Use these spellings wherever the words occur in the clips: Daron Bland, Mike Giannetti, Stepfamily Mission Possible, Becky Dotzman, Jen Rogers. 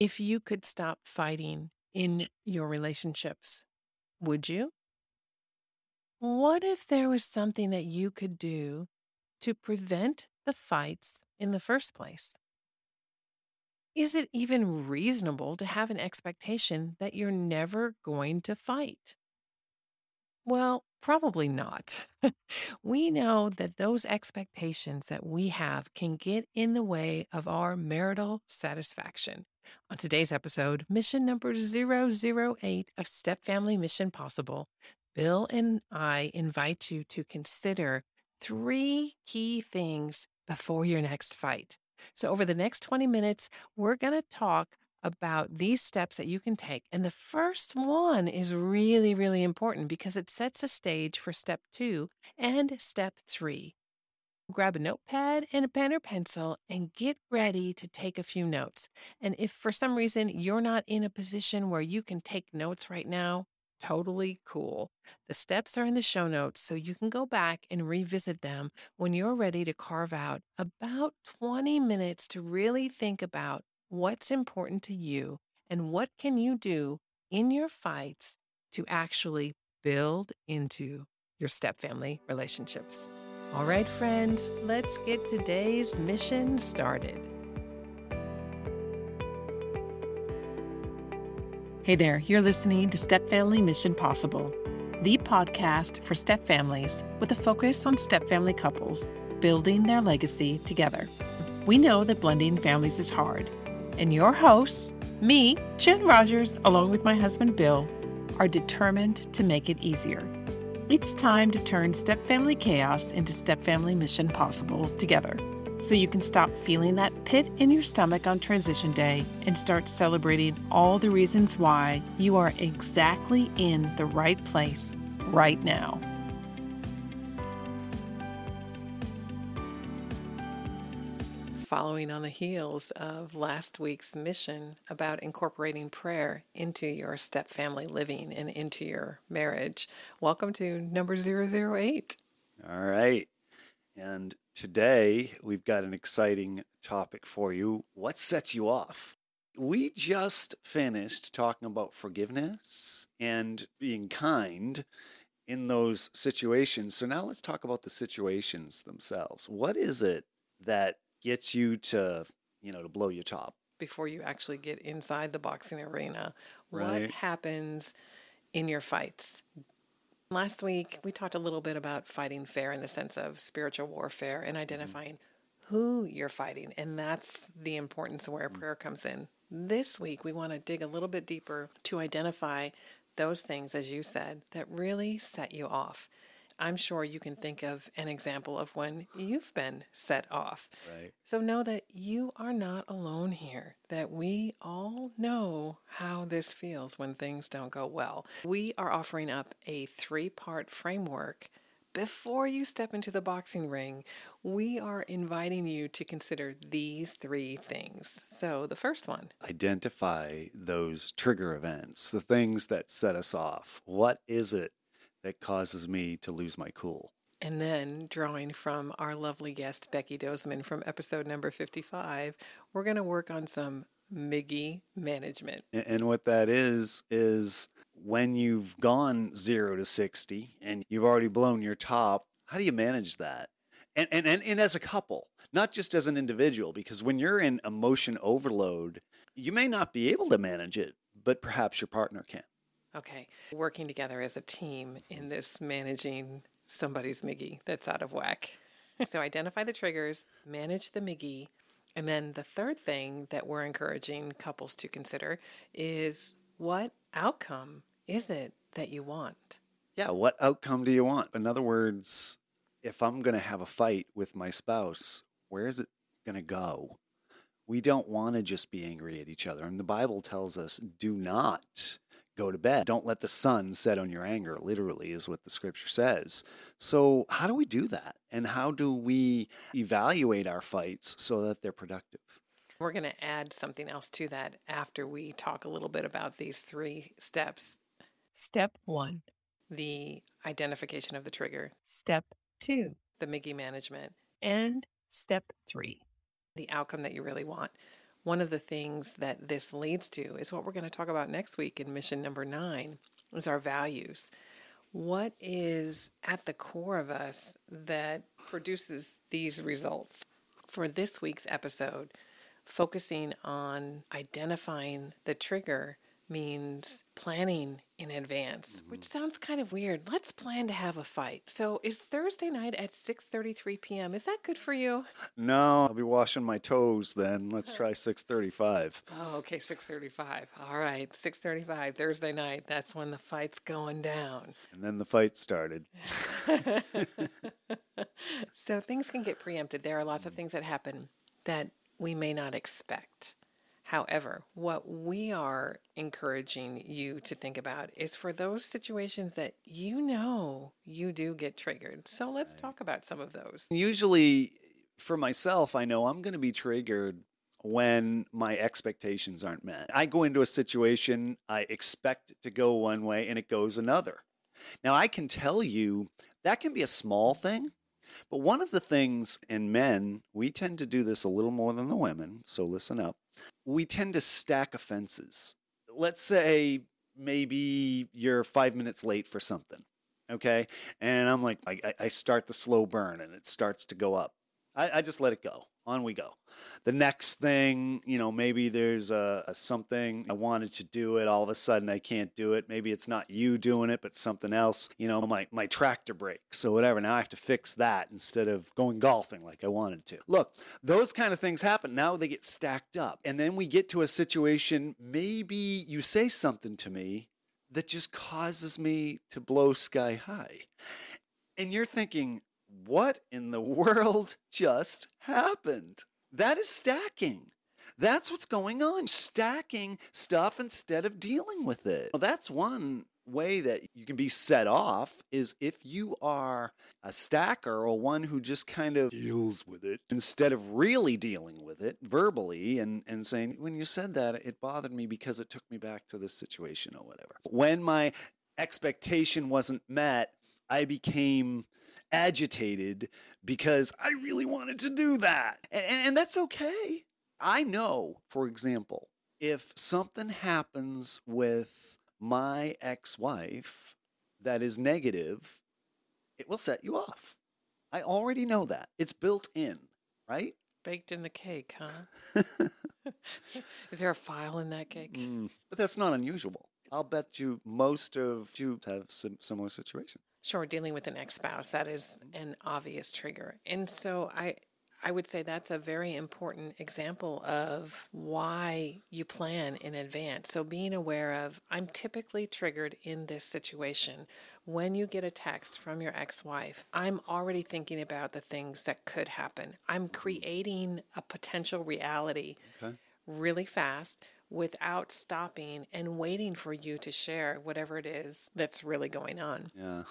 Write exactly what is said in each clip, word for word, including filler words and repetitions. If you could stop fighting in your relationships, would you? What if there was something that you could do to prevent the fights in the first place? Is it even reasonable to have an expectation that you're never going to fight? Well, probably not. We know that those expectations that we have can get in the way of our marital satisfaction. On today's episode, mission number zero zero eight of Stepfamily Mission Possible, Bill and I invite you to consider three key things before your next fight. So over the next twenty minutes, we're going to talk about these steps that you can take. And the first one is really, really important because it sets a stage for step two and step three. Grab a notepad and a pen or pencil and get ready to take a few notes. And if for some reason you're not in a position where you can take notes right now, totally cool. The steps are in the show notes, so you can go back and revisit them when you're ready to carve out about twenty minutes to really think about what's important to you and what can you do in your fights to actually build into your stepfamily relationships. All right, friends, let's get today's mission started. Hey there, you're listening to Stepfamily Mission Possible, the podcast for stepfamilies with a focus on stepfamily couples building their legacy together. We know that blending families is hard, and your hosts, me, Jen Rogers, along with my husband Bill, are determined to make it easier. It's time to turn stepfamily chaos into Stepfamily Mission Possible together, so you can stop feeling that pit in your stomach on transition day and start celebrating all the reasons why you are exactly in the right place right now. Following on the heels of last week's mission about incorporating prayer into your stepfamily living and into your marriage, welcome to number zero zero eight. All right. And today we've got an exciting topic for you. What sets you off? We just finished talking about forgiveness and being kind in those situations. So now let's talk about the situations themselves. What is it that gets you to, you know, to blow your top? Before you actually get inside the boxing arena, right? What happens in your fights? Last week, we talked a little bit about fighting fair in the sense of spiritual warfare and identifying mm-hmm. who you're fighting. And that's the importance where mm-hmm. prayer comes in. This week, we want to dig a little bit deeper to identify those things, as you said, that really set you off. I'm sure you can think of an example of when you've been set off. Right. So know that you are not alone here, that we all know how this feels when things don't go well. We are offering up a three-part framework. Before you step into the boxing ring, we are inviting you to consider these three things. So the first one. Identify those trigger events, the things that set us off. What is it that causes me to lose my cool? And then, drawing from our lovely guest, Becky Dotzman, from episode number fifty-five, we're going to work on some Miggy management. And what that is, is when you've gone zero to sixty and you've already blown your top, how do you manage that? And, and, and, and as a couple, not just as an individual, because when you're in emotion overload, you may not be able to manage it, but perhaps your partner can. Okay, working together as a team in this managing somebody's Miggy that's out of whack. So identify the triggers, manage the Miggy, and then the third thing that we're encouraging couples to consider is, what outcome is it that you want? Yeah, what outcome do you want? In other words, if I'm going to have a fight with my spouse, where is it going to go? We don't want to just be angry at each other. And the Bible tells us, do not go to bed. Don't let the sun set on your anger, literally, is what the scripture says. So how do we do that? And how do we evaluate our fights so that they're productive? We're going to add something else to that after we talk a little bit about these three steps. Step one, the identification of the trigger. Step two, the Miggy management. And step three, the outcome that you really want. one of the things that this leads to is what we're going to talk about next week in mission number nine, is our values. What is at the core of us that produces these results? For this week's episode, focusing on identifying the trigger means planning in advance, mm-hmm. which sounds kind of weird. Let's plan to have a fight. So is Thursday night at six thirty-three p.m., is that good for you? No, I'll be washing my toes then. Let's try six thirty-five. Oh, okay, six thirty-five. All right, six thirty-five, Thursday night. That's when the fight's going down. And then the fight started. So things can get preempted. There are lots of things that happen that we may not expect. However, what we are encouraging you to think about is for those situations that you know you do get triggered. So let's talk about some of those. Usually for myself, I know I'm going to be triggered when my expectations aren't met. I go into a situation, I expect it to go one way and it goes another. Now, I can tell you that can be a small thing. But one of the things, and men, we tend to do this a little more than the women, so listen up. We tend to stack offenses. Let's say maybe you're five minutes late for something, okay? And I'm like, I, I start the slow burn and it starts to go up. I, I just let it go. On we go. The next thing, you know, maybe there's a, a something I wanted to do it. All of a sudden I can't do it. Maybe it's not you doing it, but something else, you know, my, my tractor breaks or whatever. Now I have to fix that instead of going golfing like I wanted to. Look, those kind of things happen. Now they get stacked up. And then we get to a situation, maybe you say something to me that just causes me to blow sky high. And you're thinking, what in the world just happened? That is stacking. That's what's going on. Stacking stuff instead of dealing with it. Well, that's one way that you can be set off, is if you are a stacker or one who just kind of deals with it instead of really dealing with it verbally and, and saying, when you said that, it bothered me because it took me back to this situation or whatever. When my expectation wasn't met, I became agitated because I really wanted to do that. And, and that's okay. I know, for example, if something happens with my ex-wife that is negative, it will set you off. I already know that. It's built in, right? Baked in the cake, huh? Is there a file in that cake? Mm, but that's not unusual. I'll bet you most of you have some similar situations. Sure, dealing with an ex-spouse, that is an obvious trigger. And so I I would say that's a very important example of why you plan in advance. So being aware of, I'm typically triggered in this situation. When you get a text from your ex-wife, I'm already thinking about the things that could happen. I'm creating a potential reality okay. really fast, without stopping and waiting for you to share whatever it is that's really going on. Yeah.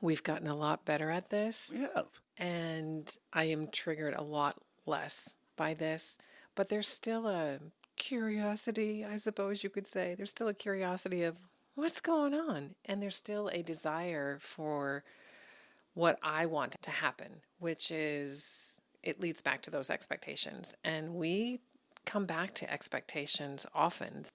We've gotten a lot better at this. We have. And I am triggered a lot less by this, but there's still a curiosity, I suppose you could say. There's still a curiosity of what's going on. And there's still a desire for what I want to happen, which is, it leads back to those expectations. And we come back to expectations often.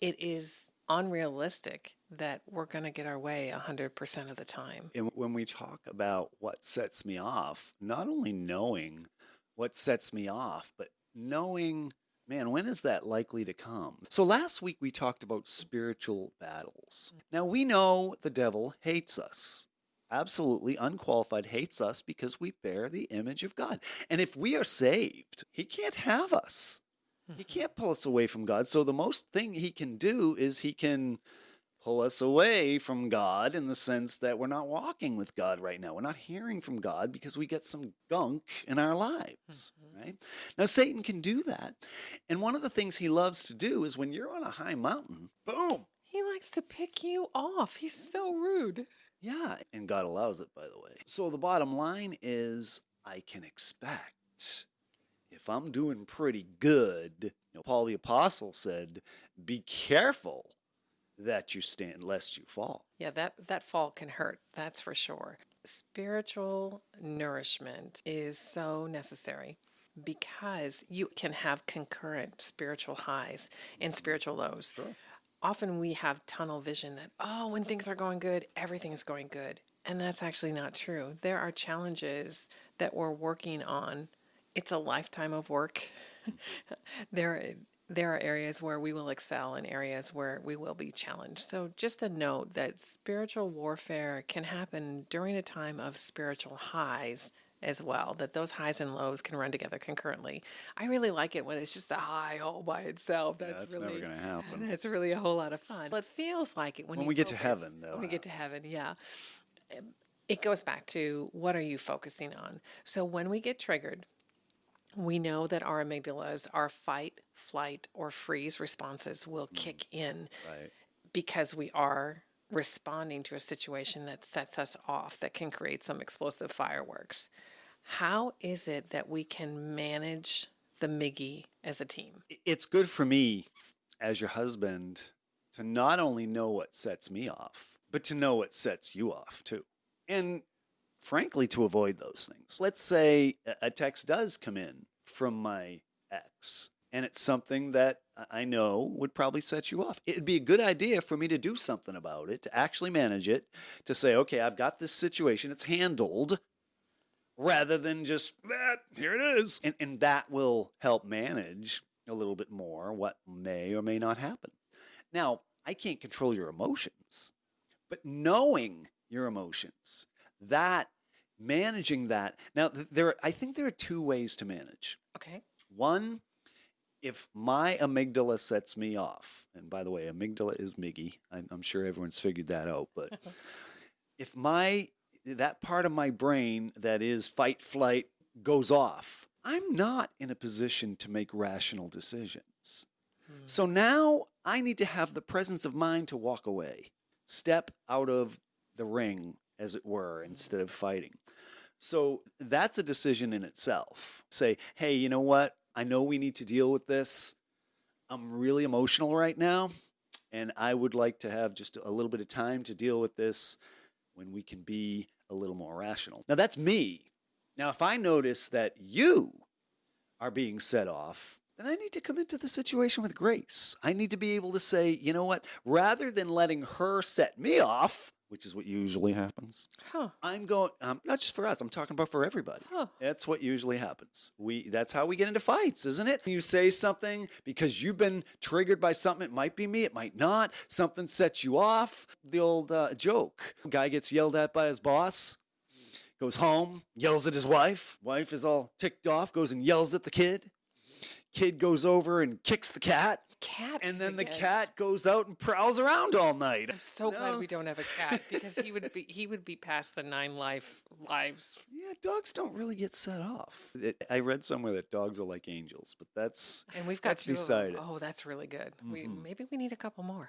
It is unrealistic that we're going to get our way one hundred percent of the time. And when we talk about what sets me off, not only knowing what sets me off, but knowing, man, when is that likely to come? So last week we talked about spiritual battles. Now we know the devil hates us. Absolutely unqualified hates us because we bear the image of God. And if we are saved, he can't have us. He can't pull us away from God. So the most thing he can do is he can pull us away from God in the sense that we're not walking with God right now. We're not hearing from God because we get some gunk in our lives, mm-hmm. right? Now, Satan can do that. And one of the things he loves to do is when you're on a high mountain, boom. He likes to pick you off. He's so rude. Yeah. And God allows it, by the way. So the bottom line is I can expect. If I'm doing pretty good, you know, Paul the Apostle said, be careful that you stand lest you fall. Yeah, that, that fall can hurt, that's for sure. Spiritual nourishment is so necessary because you can have concurrent spiritual highs and spiritual lows. Sure. Often we have tunnel vision that, oh, when things are going good, everything is going good. And that's actually not true. There are challenges that we're working on. It's a lifetime of work. there, there are areas where we will excel and areas where we will be challenged. So just a note that spiritual warfare can happen during a time of spiritual highs as well, that those highs and lows can run together concurrently. I really like it when it's just a high all by itself. That's, yeah, that's really, never going to happen. That's really a whole lot of fun. But it feels like it when, when you we focus, get to heaven, though. When we get to heaven, yeah. It goes back to what are you focusing on? So when we get triggered, we know that our amygdalas, our fight, flight, or freeze responses will mm. kick in right. because we are responding to a situation that sets us off, that can create some explosive fireworks. How is it that we can manage the Miggy as a team? It's good for me as your husband to not only know what sets me off, but to know what sets you off too. And frankly, to avoid those things. Let's say a text does come in from my ex, and it's something that I know would probably set you off. It'd be a good idea for me to do something about it, to actually manage it, to say, okay, I've got this situation, it's handled, rather than just, ah, here it is. And, and that will help manage a little bit more what may or may not happen. Now, I can't control your emotions, but knowing your emotions, that managing that. Now, there, I think there are two ways to manage. Okay. One, if my amygdala sets me off, and by the way, amygdala is Miggy. I'm, I'm sure everyone's figured that out. But if my that part of my brain that is fight, flight goes off, I'm not in a position to make rational decisions. Hmm. So now I need to have the presence of mind to walk away, step out of the ring, as it were, instead of fighting. So that's a decision in itself. Say, hey, you know what? I know we need to deal with this. I'm really emotional right now, and I would like to have just a little bit of time to deal with this when we can be a little more rational. Now, that's me. Now, if I notice that you are being set off, then I need to come into the situation with grace. I need to be able to say, you know what? Rather than letting her set me off, which is what usually happens. Huh. I'm going, um, not just for us, I'm talking about for everybody. Huh. That's what usually happens. We That's how we get into fights, isn't it? You say something because you've been triggered by something. It might be me, it might not. Something sets you off. The old uh, joke. Guy gets yelled at by his boss, goes home, yells at his wife. Wife is all ticked off, goes and yells at the kid. Kid goes over and kicks the cat. Cat and then the kid. Cat goes out and prowls around all night. I'm so no. glad we don't have a cat, because he would be he would be past the nine life lives. Yeah, dogs don't really get set off. It, I read somewhere that dogs are like angels, but that's and we've got that's beside it. Oh, that's really good. Mm-hmm. We maybe we need a couple more.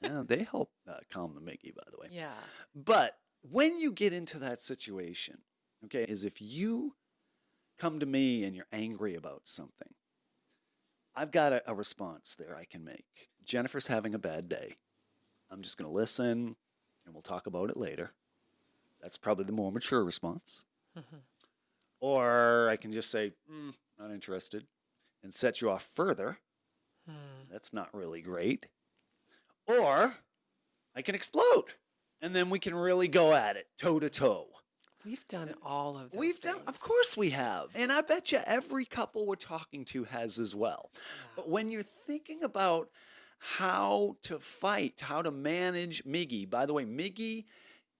Yeah, they help uh, calm the Miggy, by the way. Yeah. But when you get into that situation, okay, is if you come to me and you're angry about something, I've got a, a response there I can make. Jennifer's having a bad day. I'm just going to listen, and we'll talk about it later. That's probably the more mature response. Mm-hmm. Or I can just say, mm, not interested, and set you off further. Mm. That's not really great. Or I can explode, and then we can really go at it toe-to-toe. We've done all of that. We've things. done, of course we have. And I bet you every couple we're talking to has as well. Wow. But when you're thinking about how to fight, how to manage Miggy, by the way, Miggy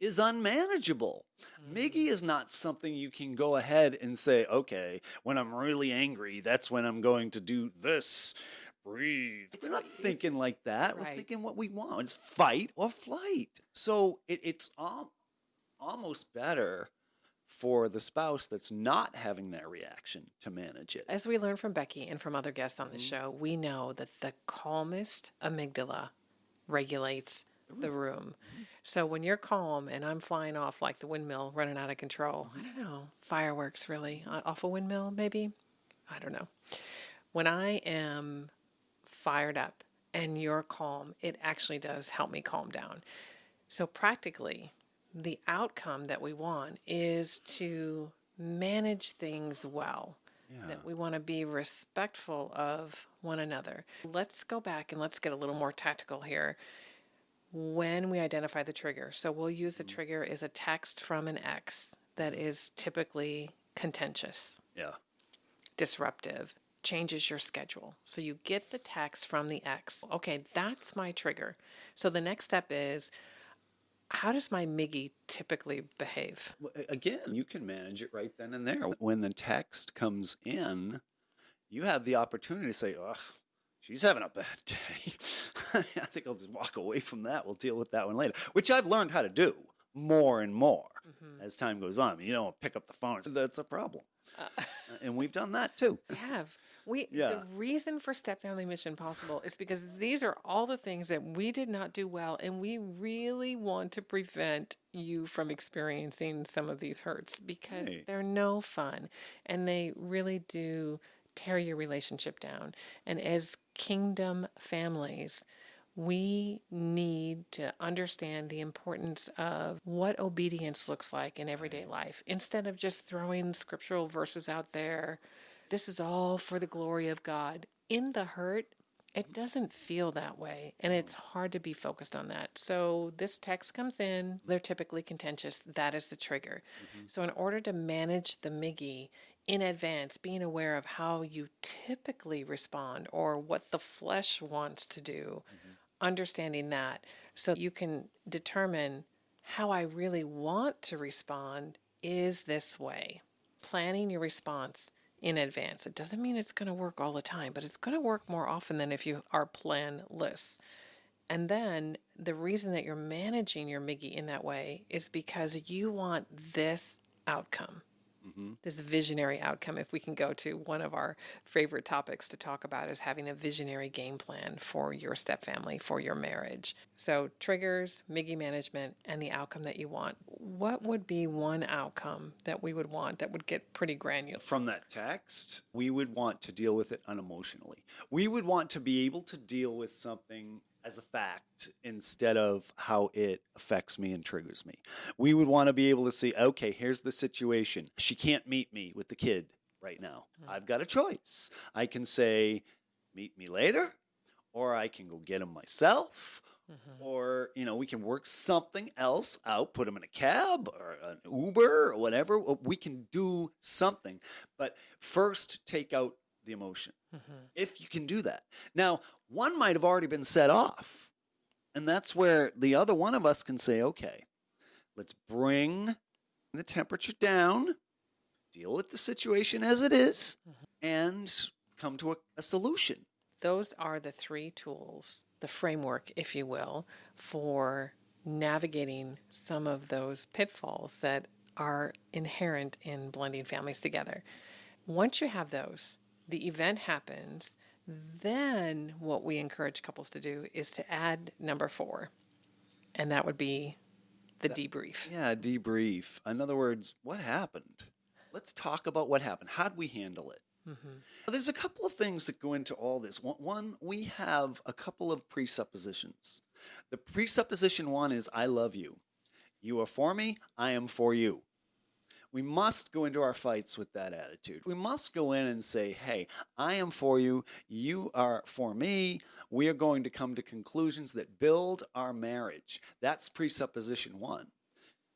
is unmanageable. Mm-hmm. Miggy is not something you can go ahead and say, okay, when I'm really angry, that's when I'm going to do this. Breathe. It's We're not thinking like that. Right. We're thinking what we want. It's fight or flight. So it, it's all, almost better for the spouse that's not having that reaction to manage it. As we learn from Becky and from other guests on the mm-hmm. show, we know that the calmest amygdala regulates Ooh. the room. Mm-hmm. So when you're calm and I'm flying off like the windmill, running out of control, I don't know, fireworks really, off a windmill maybe? I don't know. When I am fired up and you're calm, it actually does help me calm down. So practically, the outcome that we want is to manage things well, yeah. that we want to be respectful of one another. Let's go back and let's get a little more tactical here when we identify the trigger. So we'll use the mm-hmm. trigger as a text from an ex that is typically contentious, yeah, disruptive, changes your schedule. So you get the text from the ex. Okay, that's my trigger. So the next step is, how does my Miggy typically behave? Again, you can manage it right then and there. When the text comes in, you have the opportunity to say, oh, she's having a bad day. I think I'll just walk away from that. We'll deal with that one later, which I've learned how to do more and more mm-hmm. as time goes on. You don't pick up the phone. That's a problem. Uh, and we've done that too. We have. We, yeah. The reason for Stepfamily Mission Possible is because these are all the things that we did not do well, and we really want to prevent you from experiencing some of these hurts because hey. they're no fun, and they really do tear your relationship down. And as kingdom families, we need to understand the importance of what obedience looks like in everyday life instead of just throwing scriptural verses out there. This is all for the glory of God. In the hurt, it doesn't feel that way, and it's hard to be focused on that. So this text comes in. They're typically contentious. That is the trigger. Mm-hmm. So in order to manage the Miggy in advance, being aware of how you typically respond or what the flesh wants to do, mm-hmm. understanding that so you can determine how I really want to respond is this way. Planning your response in advance. It doesn't mean it's going to work all the time, but it's going to work more often than if you are planless. And then the reason that you're managing your Miggy in that way is because you want this outcome, mm-hmm. this visionary outcome. If we can go to one of our favorite topics to talk about is having a visionary game plan for your stepfamily, for your marriage. So triggers, Miggy management, and the outcome that you want. What would be one outcome that we would want that would get pretty granular? From that text, we would want to deal with it unemotionally. We would want to be able to deal with something as a fact instead of how it affects me and triggers me. We would want to be able to see, okay, here's the situation. She can't meet me with the kid right now. Mm-hmm. I've got a choice. I can say, meet me later, or I can go get him myself. Mm-hmm. Or, you know, we can work something else out, put them in a cab or an Uber or whatever. We can do something. But first, take out the emotion, mm-hmm. if you can do that. Now, one might have already been set off. And that's where the other one of us can say, okay, let's bring the temperature down, deal with the situation as it is, mm-hmm. and come to a, a solution. Those are the three tools, the framework, if you will, for navigating some of those pitfalls that are inherent in blending families together. Once you have those, the event happens, then what we encourage couples to do is to add number four, and that would be the that, debrief. Yeah, debrief. In other words, what happened? Let's talk about what happened. How'd we handle it? Mm-hmm. There's a couple of things that go into all this. One, we have a couple of presuppositions. The presupposition one is, I love you. You are for me. I am for you. We must go into our fights with that attitude. We must go in and say, hey, I am for you. You are for me. We are going to come to conclusions that build our marriage. That's presupposition one.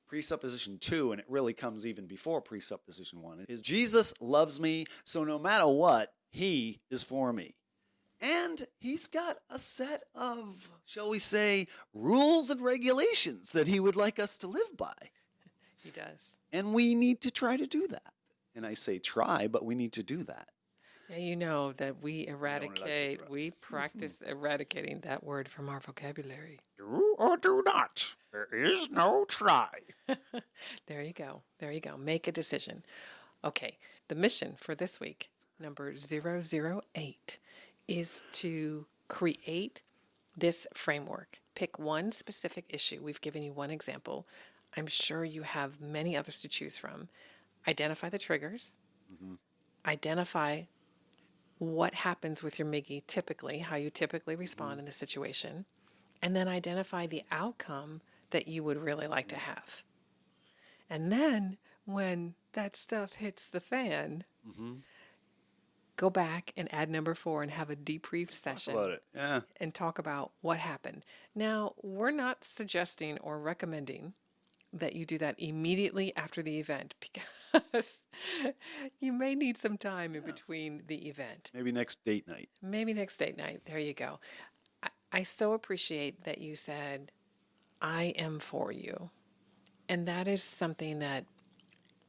Presupposition two, and it really comes even before presupposition one, is Jesus loves me, so no matter what, he is for me. And he's got a set of, shall we say, rules and regulations that he would like us to live by. He does. And we need to try to do that. And I say try, but we need to do that. Yeah, you know that we eradicate, we, we practice mm-hmm. eradicating that word from our vocabulary. Do or do not. There is no try. There you go. There you go. Make a decision. Okay. The mission for this week, number zero zero eight, is to create this framework. Pick one specific issue. We've given you one example. I'm sure you have many others to choose from. Identify the triggers. Mm-hmm. Identify what happens with your Miggy typically, how you typically respond mm-hmm. in the situation, and then identify the outcome that you would really like mm-hmm. to have. And then when that stuff hits the fan, mm-hmm. go back and add number four and have a debrief session. Talk about it. Yeah. And talk about what happened. Now, we're not suggesting or recommending that you do that immediately after the event, because you may need some time in yeah. between the event. Maybe next date night. Maybe next date night. There you go. I, I so appreciate that you said, I am for you. And that is something that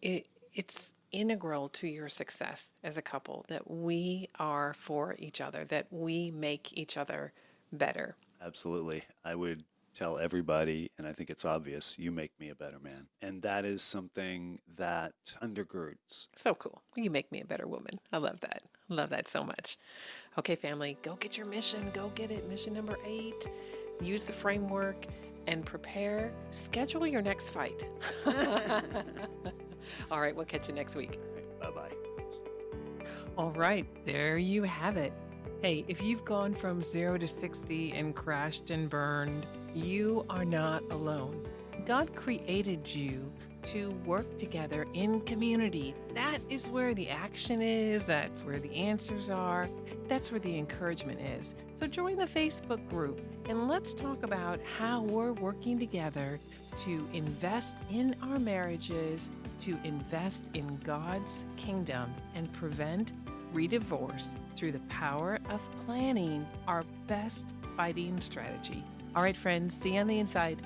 it it's integral to your success as a couple, that we are for each other, that we make each other better. Absolutely. I would tell everybody, and I think it's obvious, you make me a better man. And that is something that undergirds. So cool. You make me a better woman. I love that. I love that so much. Okay, family, go get your mission. Go get it. Mission number eight. Use the framework and prepare. Schedule your next fight. All right. We'll catch you next week. All right, bye-bye. All right. There you have it. Hey, if you've gone from zero to sixty and crashed and burned, you are not alone. God created you to work together in community. That is where the action is. That's where the answers are. That's where the encouragement is. So join the Facebook group and let's talk about how we're working together to invest in our marriages, to invest in God's kingdom, and prevent re-divorce through the power of planning, our best fighting strategy. All right, friends, see you on the inside.